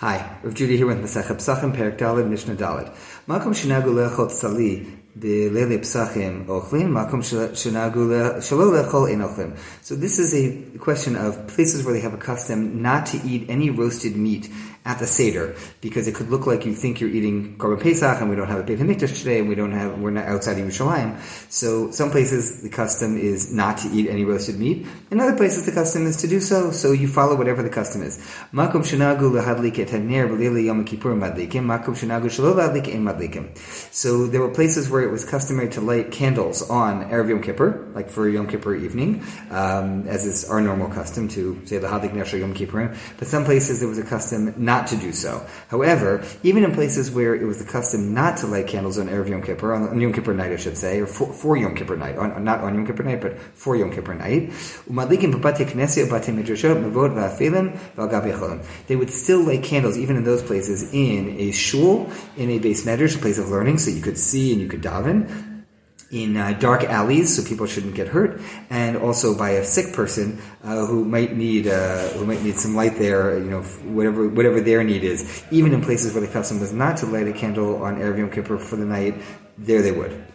Hi, Rabbi Judy here with Masechet Pesachim, Perek Dalet, Mishnah Dalet. Makom Shenahagu Chatzot B'Leil Pesachim Ochlin, Makom Shenahagu Shelo Lechol Ein Ochlin. So this is a question of places where they have a custom not to eat any roasted meat at the Seder, because it could look like you think you're eating korban Pesach, and we don't have a Beit HaMikdash today, and we're not outside Yerushalayim. So some places the custom is not to eat any roasted meat, and other places the custom is to do so. So you follow whatever the custom is. Makom Shenahagu Lahadlik Et Haner B'Leil Yom Kippur Madlikim, Makom Shenahagu Shelo Lahadlik Ein Madlikim. So there were places where it was customary to light candles on Erev Yom Kippur, like for Yom Kippur evening, as is our normal custom to say the Hadik Nesha Yom Kippur. But some places there was a custom not to do so. However, even in places where it was the custom not to light candles on Erev Yom Kippur, on Yom Kippur night, I should say, or for Yom Kippur night, not on Yom Kippur night, but for Yom Kippur night, they would still light candles even in those places, in a shul, in a base medrash, a place of learning, so you could see and you could daven, in dark alleys, so people shouldn't get hurt, and also by a sick person who might need some light there. You know, whatever their need is. Even in places where the custom was not to light a candle on Erev Yom Kippur for the night, there they would.